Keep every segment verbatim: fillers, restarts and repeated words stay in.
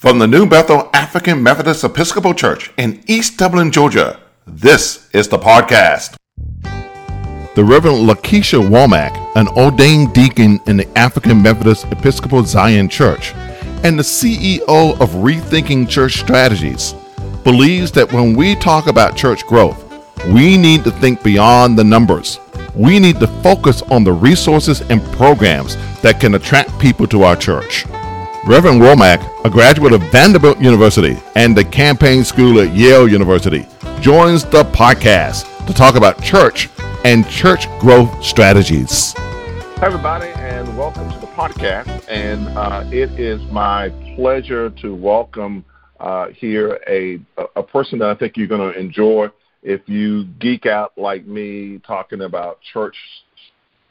From the New Bethel African Methodist Episcopal Church in East Dublin, Georgia, this is the podcast. The Reverend LaKesha Womack, an ordained deacon in the African Methodist Episcopal Zion Church and the C E O of Rethinking Church Strategies, believes that when we talk about church growth, we need to think beyond the numbers. We need to focus on the resources and programs that can attract people to our church. Reverend Womack, a graduate of Vanderbilt University and the Campaign School at Yale University, joins the podcast to talk about church and church growth strategies. Hi, everybody, and welcome to the podcast. And uh, it is my pleasure to welcome uh, here a, a person that I think you're going to enjoy if you geek out like me talking about church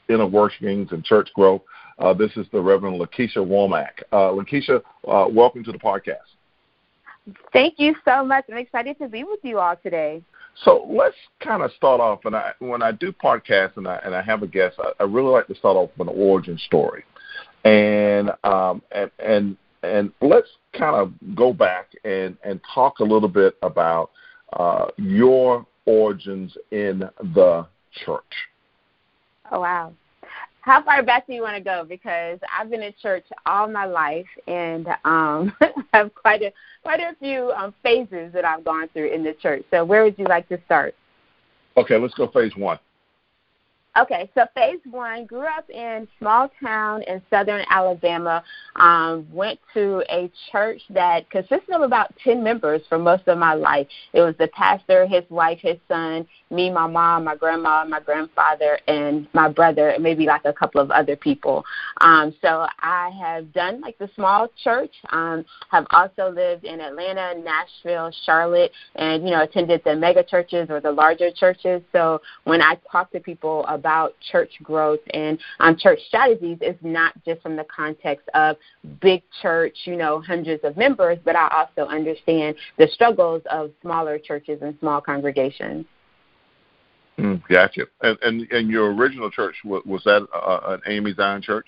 inner workings and church growth. Uh, this is the Reverend LaKesha Womack. Uh, LaKesha, uh, welcome to the podcast. Thank you so much. I'm excited to be with you all today. So let's kind of start off, and I, when I do podcasts and I, and I have a guest, I, I really like to start off with an origin story. And um, and, and and let's kind of go back and, and talk a little bit about uh, your origins in the church. Oh, wow. How far back do you want to go? Because I've been in church all my life, and um, have quite a quite a few um, phases that I've gone through in the church. So where would you like to start? Okay, let's go phase one. Okay, so phase one, grew up in small town in southern Alabama, um, went to a church that consisted of about ten members for most of my life. It was the pastor, his wife, his son, me, my mom, my grandma, my grandfather, and my brother, and maybe like a couple of other people. Um, so I have done like the small church, um, have also lived in Atlanta, Nashville, Charlotte, and, you know, attended the mega churches or the larger churches. So when I talk to people about about church growth and um, church strategies, is not just from the context of big church, you know, hundreds of members, but I also understand the struggles of smaller churches and small congregations. Mm, gotcha. And, and and your original church, was that uh, an A M E Zion church?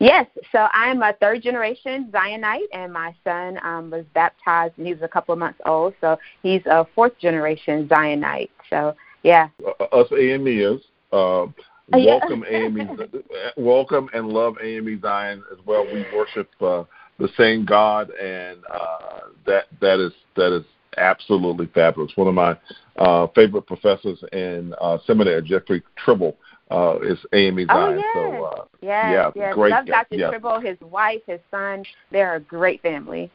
Yes. So I'm a third-generation Zionite, and my son um, was baptized when he was a couple of months old, so he's a fourth-generation Zionite. So, yeah. Uh, us A M E is. Uh, welcome, A M E, welcome and love A M E Zion as well. We worship uh, the same God, and uh, that that is that is absolutely fabulous. One of my uh, favorite professors in uh, seminary, Jeffrey Tribble, uh, is A M E Zion. Oh, yes. So, uh, yes, yeah, yes. Great. Love Doctor Yes. Tribble, his wife, his son. They're a great family.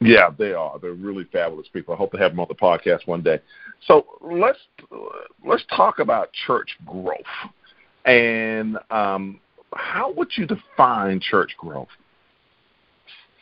Yeah, they are. They're really fabulous people. I hope to have them on the podcast one day. So let's let's talk about church growth, and um, how would you define church growth?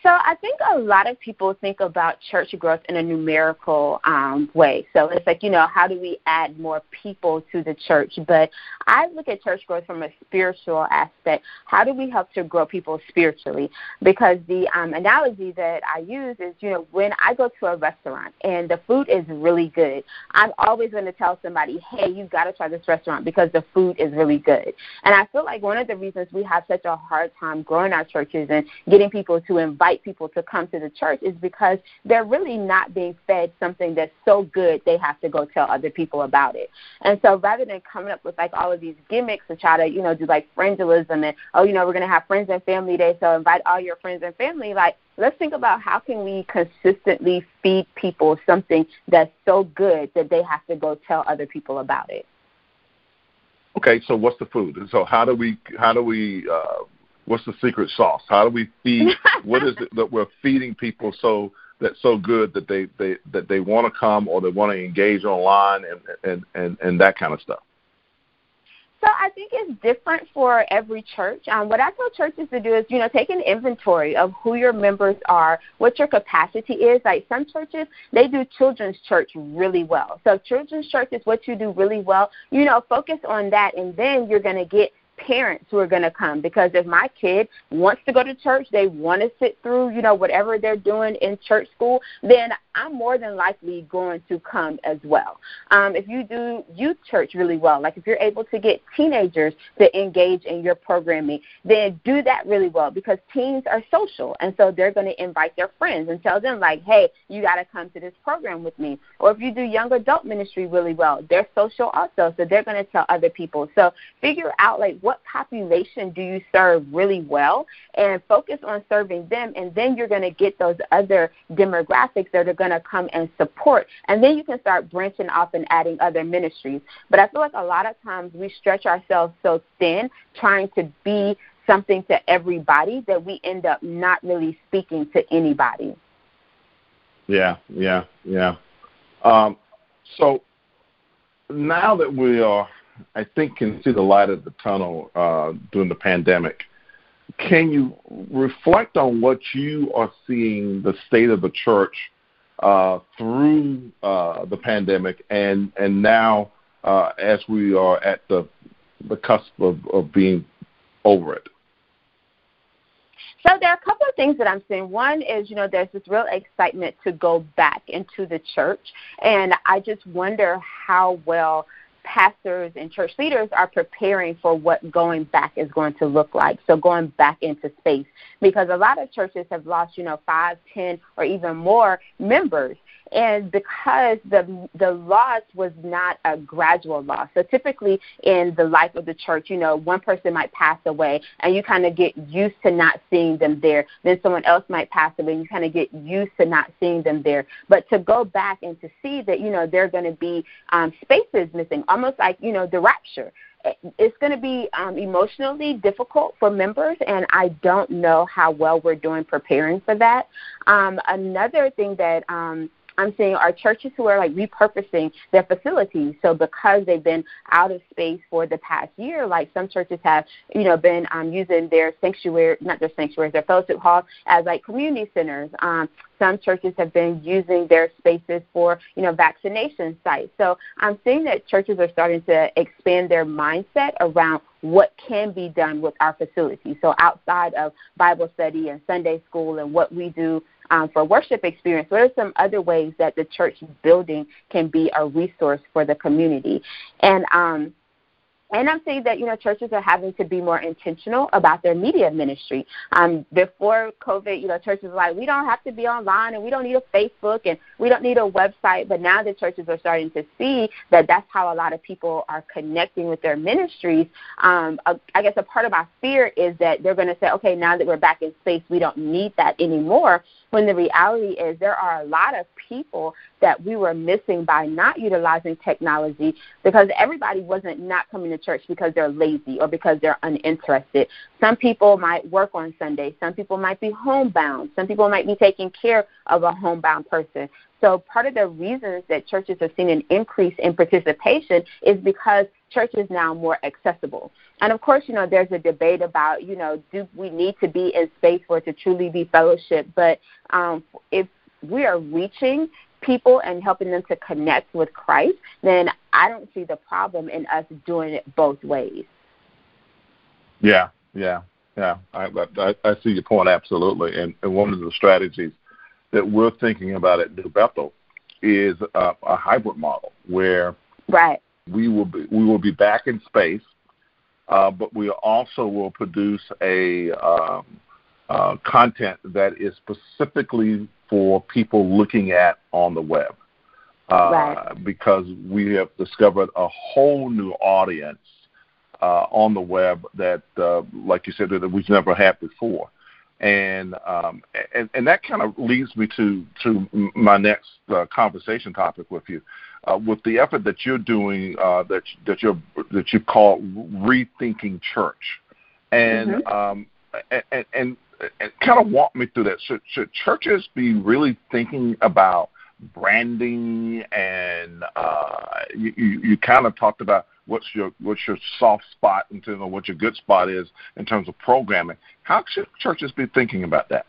So I think a lot of people think about church growth in a numerical um, way. So it's like, you know, how do we add more people to the church? But I look at church growth from a spiritual aspect. How do we help to grow people spiritually? Because the um, analogy that I use is, you know, when I go to a restaurant and the food is really good, I'm always going to tell somebody, hey, you've got to try this restaurant because the food is really good. And I feel like one of the reasons we have such a hard time growing our churches and getting people to invite people to come to the church is because they're really not being fed something that's so good they have to go tell other people about it. And so rather than coming up with like all of these gimmicks to try to, you know, do like friendsalism and, oh, you know, we're going to have friends and family day, so invite all your friends and family, like, let's think about how can we consistently feed people something that's so good that they have to go tell other people about it. Okay, so what's the food? So how do we, how do we, uh, what's the secret sauce? How do we feed? What is it that we're feeding people so that's so good that they, they that they want to come or they want to engage online and, and, and, and that kind of stuff? So I think it's different for every church. Um, what I tell churches to do is, you know, take an inventory of who your members are, what your capacity is. Like some churches, they do children's church really well. So if children's church is what you do really well, you know, focus on that, and then you're going to get parents who are going to come, because if my kid wants to go to church, they want to sit through, you know, whatever they're doing in church school, then I'm more than likely going to come as well. Um, if you do youth church really well, like if you're able to get teenagers to engage in your programming, then do that really well, because teens are social, and so they're going to invite their friends and tell them, like, hey, you got to come to this program with me. Or if you do young adult ministry really well, they're social also, so they're going to tell other people. So figure out, like, what population do you serve really well, and focus on serving them, and then you're going to get those other demographics that are going to come and support, and then you can start branching off and adding other ministries. But I feel like a lot of times we stretch ourselves so thin trying to be something to everybody that we end up not really speaking to anybody. Yeah, yeah, yeah. Um, so now that we are, I think, can see the light of the tunnel uh, during the pandemic, can you reflect on what you are seeing the state of the church Uh, through uh, the pandemic, and and now uh, as we are at the the cusp of, of being over it? So there are a couple of things that I'm seeing. One is, you know, there's this real excitement to go back into the church, and I just wonder how well pastors and church leaders are preparing for what going back is going to look like. So going back into space, because a lot of churches have lost, you know, five, ten, or even more members. And because the the loss was not a gradual loss. So typically in the life of the church, you know, one person might pass away and you kind of get used to not seeing them there. Then someone else might pass away and you kind of get used to not seeing them there. But to go back and to see that, you know, there are going to be um, spaces missing, almost like, you know, the rapture. It's going to be um, emotionally difficult for members, and I don't know how well we're doing preparing for that. Um, another thing that um, I'm seeing are churches who are, like, repurposing their facilities. So because they've been out of space for the past year, like, some churches have, you know, been um, using their sanctuary, not their sanctuaries, their fellowship halls as, like, community centers. Um, Some churches have been using their spaces for, you know, vaccination sites. So I'm seeing that churches are starting to expand their mindset around what can be done with our facilities. So outside of Bible study and Sunday school and what we do um, for worship experience, what are some other ways that the church building can be a resource for the community? And, um, And I'm seeing that, you know, churches are having to be more intentional about their media ministry. Um, before COVID, you know, churches were like, we don't have to be online and we don't need a Facebook and we don't need a website. But now the churches are starting to see that that's how a lot of people are connecting with their ministries. Um, I guess a part of my fear is that they're going to say, okay, now that we're back in space, we don't need that anymore, when the reality is there are a lot of people that we were missing by not utilizing technology, because everybody wasn't not coming to church because they're lazy or because they're uninterested. Some people might work on Sunday. Some people might be homebound. Some people might be taking care of a homebound person. So part of the reasons that churches have seen an increase in participation is because church is now more accessible. And, of course, you know, there's a debate about, you know, do we need to be in space for it to truly be fellowship? But um, if we are reaching people and helping them to connect with Christ, then I don't see the problem in us doing it both ways. Yeah, yeah, yeah. I, I, I see your point, absolutely. And, and one of the strategies that we're thinking about at New Bethel is a, a hybrid model where right. we will be we will be back in space, uh, but we also will produce a um, uh, content that is specifically for people looking at on the web, uh, right. because we have discovered a whole new audience uh, on the web that, uh, like you said, that we've never had before. And um, and, and that kind of leads me to, to my next uh, conversation topic with you, uh, with the effort that you're doing uh, that that you that you call Rethinking Church, and mm-hmm. um, and, and and kind of walk me through that. Should, should churches be really thinking about branding? And uh, you, you kind of talked about what's your what's your soft spot in terms of what your good spot is in terms of programming. How should churches be thinking about that?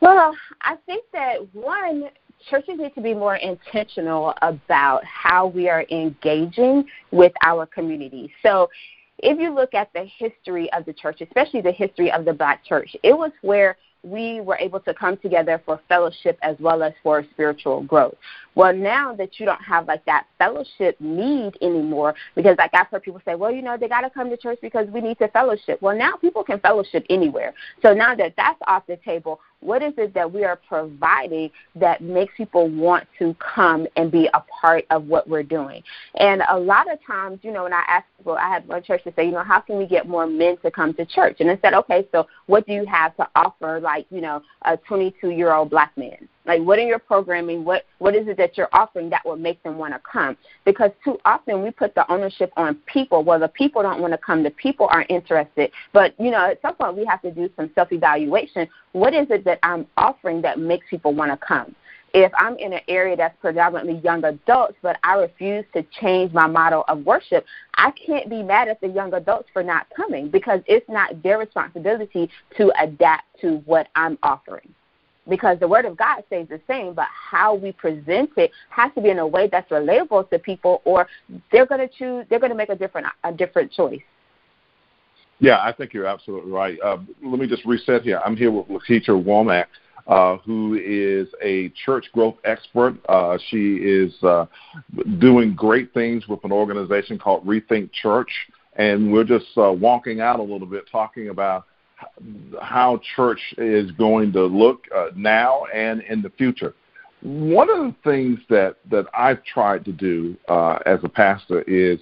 Well, I think that, one, churches need to be more intentional about how we are engaging with our community. So if you look at the history of the church, especially the history of the Black church, it was where we were able to come together for fellowship as well as for spiritual growth. Well, now that you don't have, like, that fellowship need anymore, because, like, I've heard people say, well, you know, they got to come to church because we need to fellowship. Well, now people can fellowship anywhere. So now that that's off the table, what is it that we are providing that makes people want to come and be a part of what we're doing? And a lot of times, you know, when I ask people, I had one church to say, you know, how can we get more men to come to church? And I said, okay, so what do you have to offer, like, you know, a twenty-two-year-old black man? Like, what in your programming, what, what is it that you're offering that will make them want to come? Because too often we put the ownership on people. Well, the people don't want to come. The people aren't interested. But, you know, at some point we have to do some self-evaluation. What is it that I'm offering that makes people want to come? If I'm in an area that's predominantly young adults, but I refuse to change my model of worship, I can't be mad at the young adults for not coming, because it's not their responsibility to adapt to what I'm offering. Because the Word of God stays the same, but how we present it has to be in a way that's relatable to people, or they're going to choose, they're going to make a different a different choice. Yeah, I think you're absolutely right. Uh, let me just reset here. I'm here with LaKesha Womack, uh, who is a church growth expert. Uh, she is uh, doing great things with an organization called Rethink Church, and we're just uh, walking out a little bit talking about how church is going to look uh, now and in the future. One of the things that, that I've tried to do uh, as a pastor is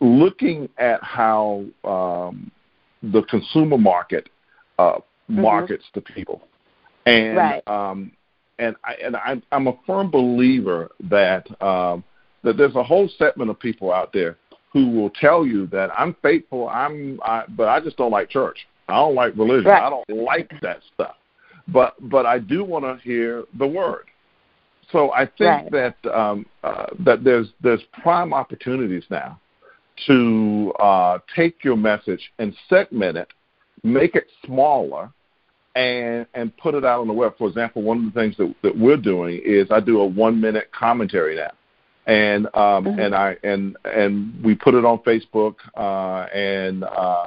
looking at how um, the consumer market uh, mm-hmm. markets to people. And right. um, and, I, and I, I'm a firm believer that um, that there's a whole segment of people out there who will tell you that I'm faithful, I'm I, but I just don't like church. I don't like religion. Right. I don't like that stuff. But but I do want to hear the word. So I think right. that um, uh, that there's there's prime opportunities now to uh, take your message and segment it, make it smaller, and and put it out on the web. For example, one of the things that, that we're doing is I do a one-minute commentary now. And um, mm-hmm. and I and and we put it on Facebook uh, and. Uh,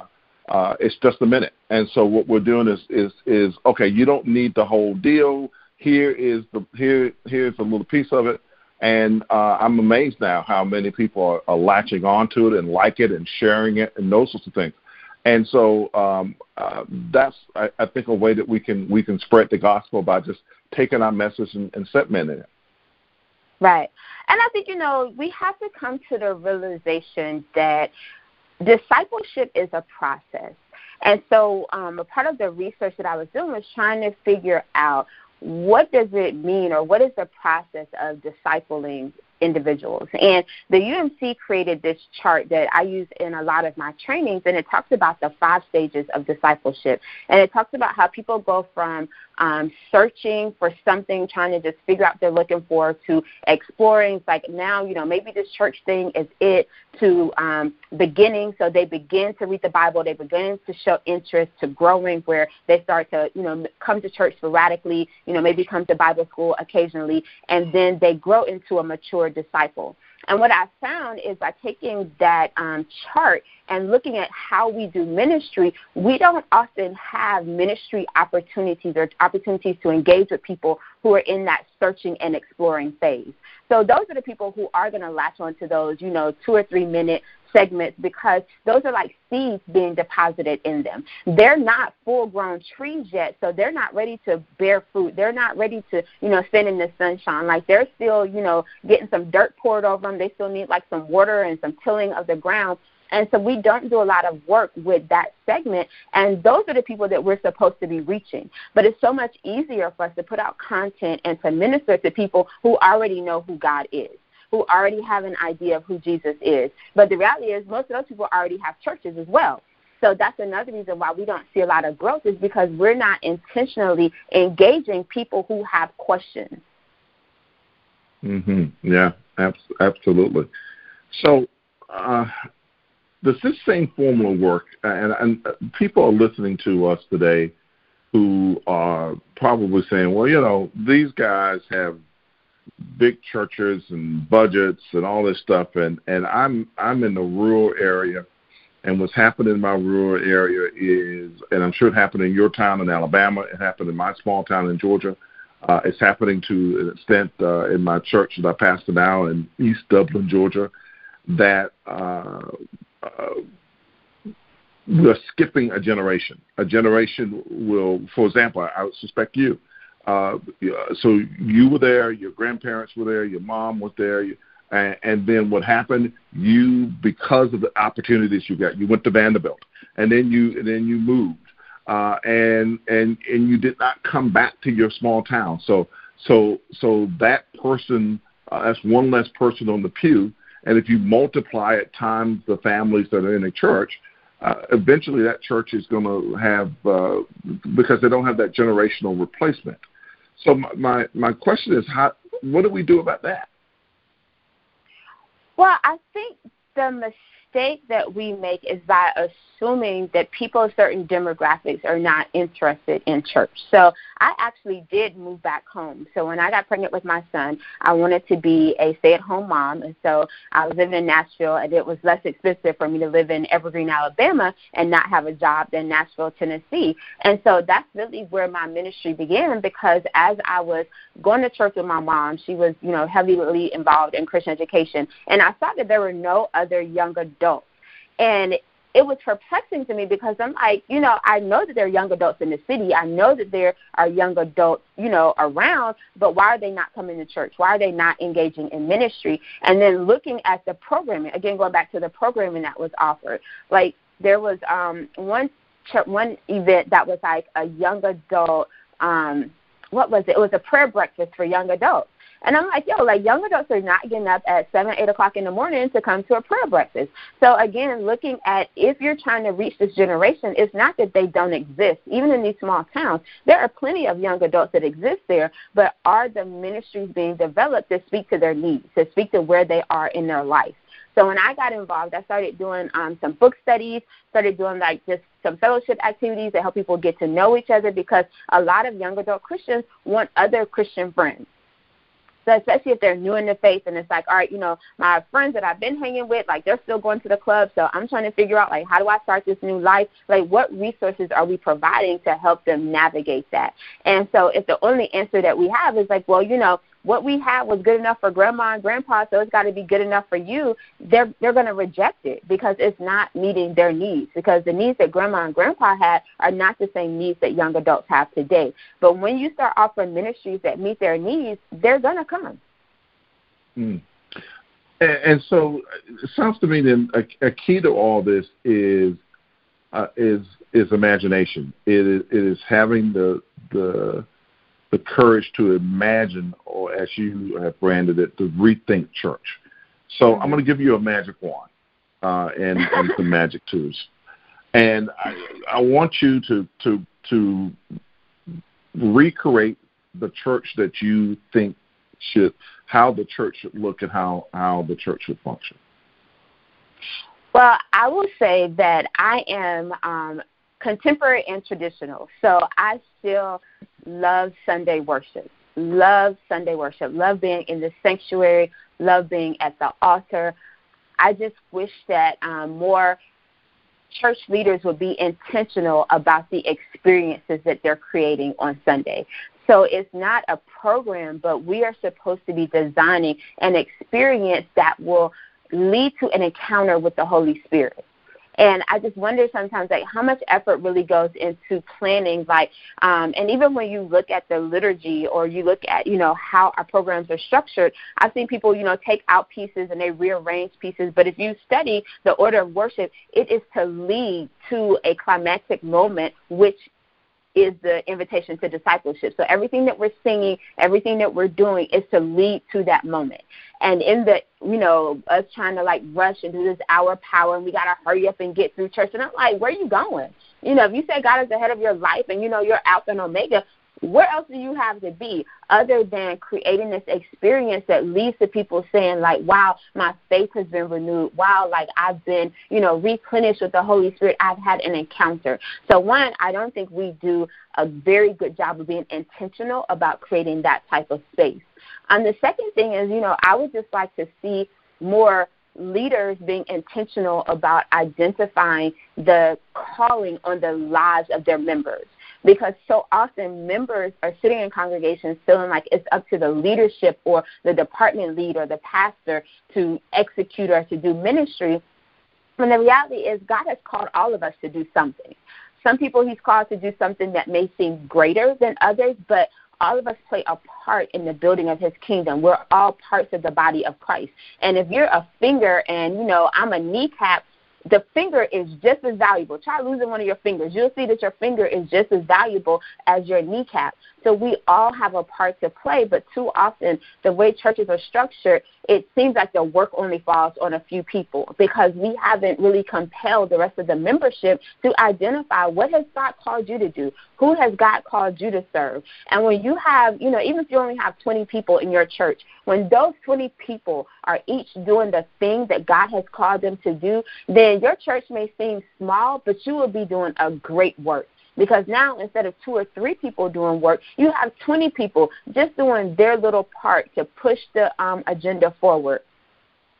Uh, it's just a minute. And so what we're doing is, is, is, okay, you don't need the whole deal. Here is the, here, here's a little piece of it. And uh, I'm amazed now how many people are, are latching onto it and like it and sharing it and those sorts of things. And so um, uh, that's, I, I think, a way that we can, we can spread the gospel by just taking our message and, and segmenting it. Right. And I think, you know, we have to come to the realization that discipleship is a process. And so um, a part of the research that I was doing was trying to figure out, what does it mean, or what is the process of discipling individuals? And the U M C created this chart that I use in a lot of my trainings, and it talks about the five stages of discipleship. And it talks about how people go from um, searching for something, trying to just figure out what they're looking for, to exploring. It's like, now, you know, maybe this church thing is it, to um, beginning. So they begin to read the Bible. They begin to show interest, to growing, where they start to, you know, come to church sporadically, you know, maybe come to Bible school occasionally, and then they grow into a mature disciple. And what I found is, by taking that um, chart and looking at how we do ministry, we don't often have ministry opportunities or opportunities to engage with people who are in that searching and exploring phase. So those are the people who are going to latch onto those, you know, two or three minute segments, because those are like seeds being deposited in them. They're not full-grown trees yet, so they're not ready to bear fruit. They're not ready to, you know, stand in the sunshine. Like, they're still, you know, getting some dirt poured over them. They still need, like, some water and some tilling of the ground. And so we don't do a lot of work with that segment, and those are the people that we're supposed to be reaching. But it's so much easier for us to put out content and to minister to people who already know who God is, who already have an idea of who Jesus is. But the reality is, most of those people already have churches as well. So that's another reason why we don't see a lot of growth, is because we're not intentionally engaging people who have questions. Mm-hmm. Yeah, ab- absolutely. So uh, does this same formula work? And, and people are listening to us today who are probably saying, well, you know, these guys have big churches and budgets and all this stuff, and, and I'm I'm in the rural area, And what's happened in my rural area is, and I'm sure it happened in your town in Alabama, it happened in my small town in Georgia, uh, it's happening to an extent uh, in my church that I pastor now in East Dublin, Georgia, that uh, uh, we're skipping a generation. A generation will, for example, I would suspect you. Uh, so you were there, your grandparents were there, your mom was there, you, and, and then what happened? You, because of the opportunities you got, you went to Vanderbilt, and then you and then you moved, uh, and and and you did not come back to your small town. So so so that person, uh, that's one less person on the pew. And if you multiply at times the families that are in a church, uh, eventually that church is going to have, uh, because they don't have that generational replacement. So my, my, my question is, how, what do we do about that? Well, I think the mistake that we make is by assuming that people of certain demographics are not interested in church. So I actually did move back home. So when I got pregnant with my son, I wanted to be a stay-at-home mom. And so I was living in Nashville, and it was less expensive for me to live in Evergreen, Alabama, and not have a job than Nashville, Tennessee. And so that's really where my ministry began, because as I was going to church with my mom, she was, you know, heavily involved in Christian education. And I thought that there were no other young adults. And it was perplexing to me, because I'm like, you know, I know that there are young adults in the city. I know that there are young adults, you know, around, but why are they not coming to church? Why are they not engaging in ministry? And then looking at the programming, again, going back to the programming that was offered, like there was um, one ch- one event that was like a young adult, um, what was it? It was a prayer breakfast for young adults. And I'm like, yo, like young adults are not getting up at seven, eight o'clock in the morning to come to a prayer breakfast. So, again, looking at if you're trying to reach this generation, it's not that they don't exist. Even in these small towns, there are plenty of young adults that exist there, but are the ministries being developed to speak to their needs, to speak to where they are in their life? So when I got involved, I started doing um, some book studies, started doing like just some fellowship activities that help people get to know each other, because a lot of young adult Christians want other Christian friends. So especially if they're new in the faith, and it's like, all right, you know, my friends that I've been hanging with, like they're still going to the club. So I'm trying to figure out, like, how do I start this new life? Like, what resources are we providing to help them navigate that? And so if the only answer that we have is like, well, you know, what we had was good enough for grandma and grandpa, so it's got to be good enough for you, they're they're going to reject it, because it's not meeting their needs, because the needs that grandma and grandpa had are not the same needs that young adults have today. But when you start offering ministries that meet their needs, they're going to come. Mm. And, and so it sounds to me then a, a key to all this is uh, is is imagination. It is, it is having the the... the courage to imagine, or as you have branded it, to rethink church. So I'm going to give you a magic wand uh, and, and some magic tools. And I, I want you to, to, to recreate the church that you think should, how the church should look and how, how the church should function. Well, I will say that I am um, contemporary and traditional. So I still love Sunday worship, love Sunday worship, love being in the sanctuary, love being at the altar. I just wish that um, more church leaders would be intentional about the experiences that they're creating on Sunday. So it's not a program, but we are supposed to be designing an experience that will lead to an encounter with the Holy Spirit. And I just wonder sometimes, like, how much effort really goes into planning, like, um, and even when you look at the liturgy, or you look at, you know, how our programs are structured, I've seen people, you know, take out pieces and they rearrange pieces. But if you study the order of worship, it is to lead to a climactic moment, which is the invitation to discipleship. So everything that we're singing, everything that we're doing is to lead to that moment. And in the, you know, us trying to like rush and do this hour power, and we got to hurry up and get through church. And I'm like, where are you going? You know, if you say God is the head of your life and, you know, you're Alpha and Omega, where else do you have to be other than creating this experience that leads to people saying, like, wow, my faith has been renewed. Wow, like, I've been, you know, replenished with the Holy Spirit. I've had an encounter. So, one, I don't think we do a very good job of being intentional about creating that type of space. Um, the second thing is, you know, I would just like to see more leaders being intentional about identifying the calling on the lives of their members. Because so often members are sitting in congregations feeling like it's up to the leadership or the department lead or the pastor to execute or to do ministry. And the reality is God has called all of us to do something. Some people he's called to do something that may seem greater than others, but all of us play a part in the building of his kingdom. We're all parts of the body of Christ. And if you're a finger and, you know, I'm a kneecap, the finger is just as valuable. Try losing one of your fingers. You'll see that your finger is just as valuable as your kneecap. So we all have a part to play, but too often the way churches are structured, it seems like the work only falls on a few people because we haven't really compelled the rest of the membership to identify what has God called you to do, who has God called you to serve. And when you have, you know, even if you only have twenty people in your church, when those twenty people are each doing the thing that God has called them to do, then and your church may seem small, but you will be doing a great work because now instead of two or three people doing work, you have twenty people just doing their little part to push the um, agenda forward.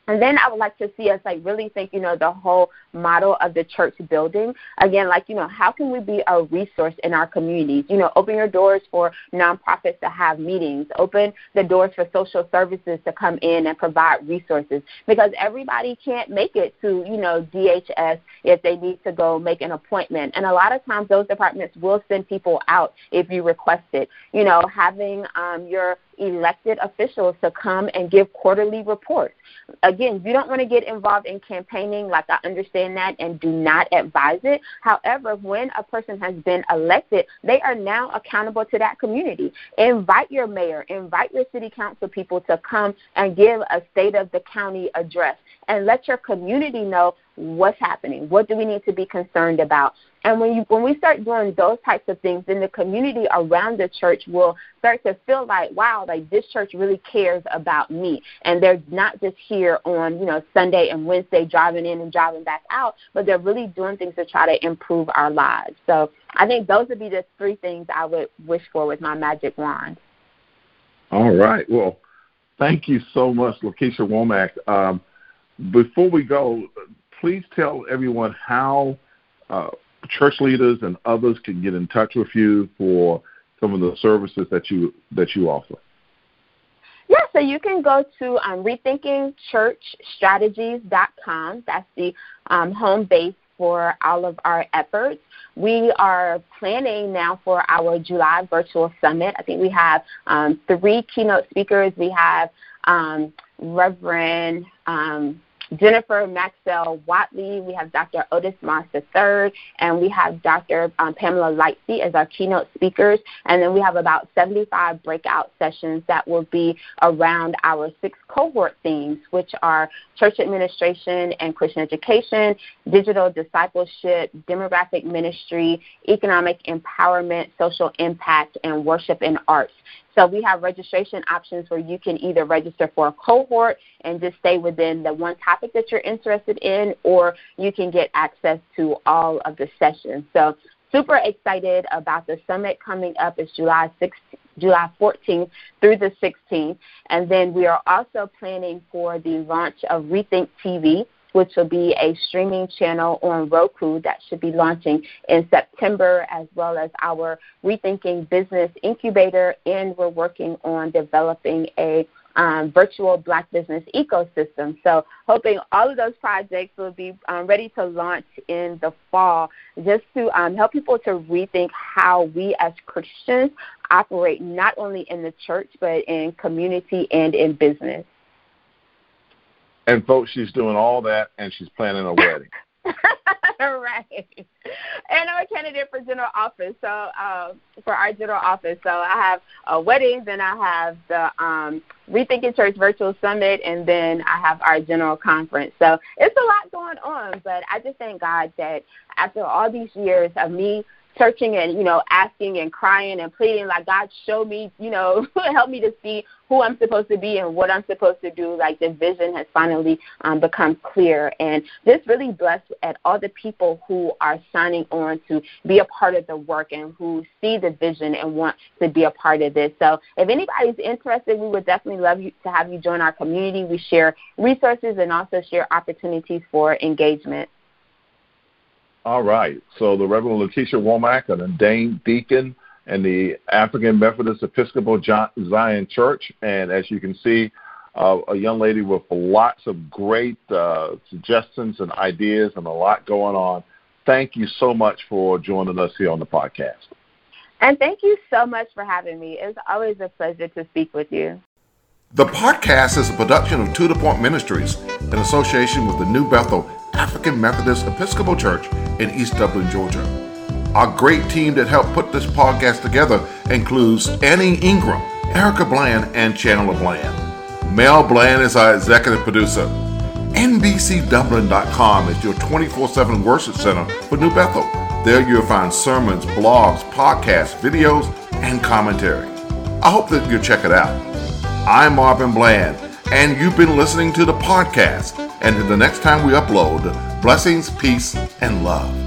And then I would like to see us, like, really think, you know, the whole model of the church building. Again, like, you know, how can we be a resource in our communities? You know, open your doors for nonprofits to have meetings. Open the doors for social services to come in and provide resources because everybody can't make it to, you know, D H S if they need to go make an appointment. And a lot of times those departments will send people out if you request it. You know, having um, your elected officials to come and give quarterly reports. Again, you don't want to get involved in campaigning, like I understand that, and do not advise it. However, when a person has been elected, they are now accountable to that community. Invite your mayor, invite your city council people to come and give a state of the county address and let your community know what's happening, what do we need to be concerned about. And when you when we start doing those types of things, then the community around the church will start to feel like, wow, like this church really cares about me. And they're not just here on, you know, Sunday and Wednesday driving in and driving back out, but they're really doing things to try to improve our lives. So I think those would be the three things I would wish for with my magic wand. All right. Well, thank you so much, LaKesha Womack. Um, before we go, please tell everyone how uh, church leaders and others can get in touch with you for some of the services that you that you offer. Yeah, so you can go to um, rethinking church strategies dot com. That's the um, home base for all of our efforts. We are planning now for our July virtual summit. I think we have um, three keynote speakers. We have um, Reverend um, Jennifer Maxwell-Wattley, we have Doctor Otis Moss the third, and we have Doctor Um, Pamela Lightsey as our keynote speakers. And then we have about seventy-five breakout sessions that will be around our six cohort themes, which are church administration and Christian education, digital discipleship, demographic ministry, economic empowerment, social impact, and worship and arts. So we have registration options where you can either register for a cohort and just stay within the one topic that you're interested in, or you can get access to all of the sessions. So super excited about the summit coming up. It's July sixteenth, July fourteenth through the sixteenth. And then we are also planning for the launch of Rethink T V, which will be a streaming channel on Roku that should be launching in September, as well as our Rethinking Business Incubator, and we're working on developing a um, virtual Black business ecosystem. So hoping all of those projects will be um, ready to launch in the fall, just to um, help people to rethink how we as Christians operate not only in the church, but in community and in business. And, folks, she's doing all that, and she's planning a wedding. Right. And I'm a candidate for general office, so uh, for our general office. So I have a wedding, then I have the um, Rethinking Church Virtual Summit, and then I have our general conference. So it's a lot going on, but I just thank God that after all these years of me searching and, you know, asking and crying and pleading, like, God, show me, you know, help me to see who I'm supposed to be and what I'm supposed to do, like the vision has finally um, become clear. And this really blessed at all the people who are signing on to be a part of the work and who see the vision and want to be a part of this. So if anybody's interested, we would definitely love you to have you join our community. We share resources and also share opportunities for engagement. All right. So the Reverend LaKesha Womack, an ordained deacon in the African Methodist Episcopal Zion Church, and as you can see, uh, a young lady with lots of great uh, suggestions and ideas and a lot going on. Thank you so much for joining us here on the podcast. And thank you so much for having me. It's always a pleasure to speak with you. The podcast is a production of Two to Point Ministries in association with the New Bethel African Methodist Episcopal Church in East Dublin, Georgia. Our great team that helped put this podcast together includes Annie Ingram, Erica Bland, and Chandler Bland. Mel Bland is our executive producer. N B C Dublin dot com is your twenty-four seven worship center for New Bethel. There you'll find sermons, blogs, podcasts, videos, and commentary. I hope that you'll check it out. I'm Marben Bland, and you've been listening to the podcast. And until the next time we upload, blessings, peace, and love.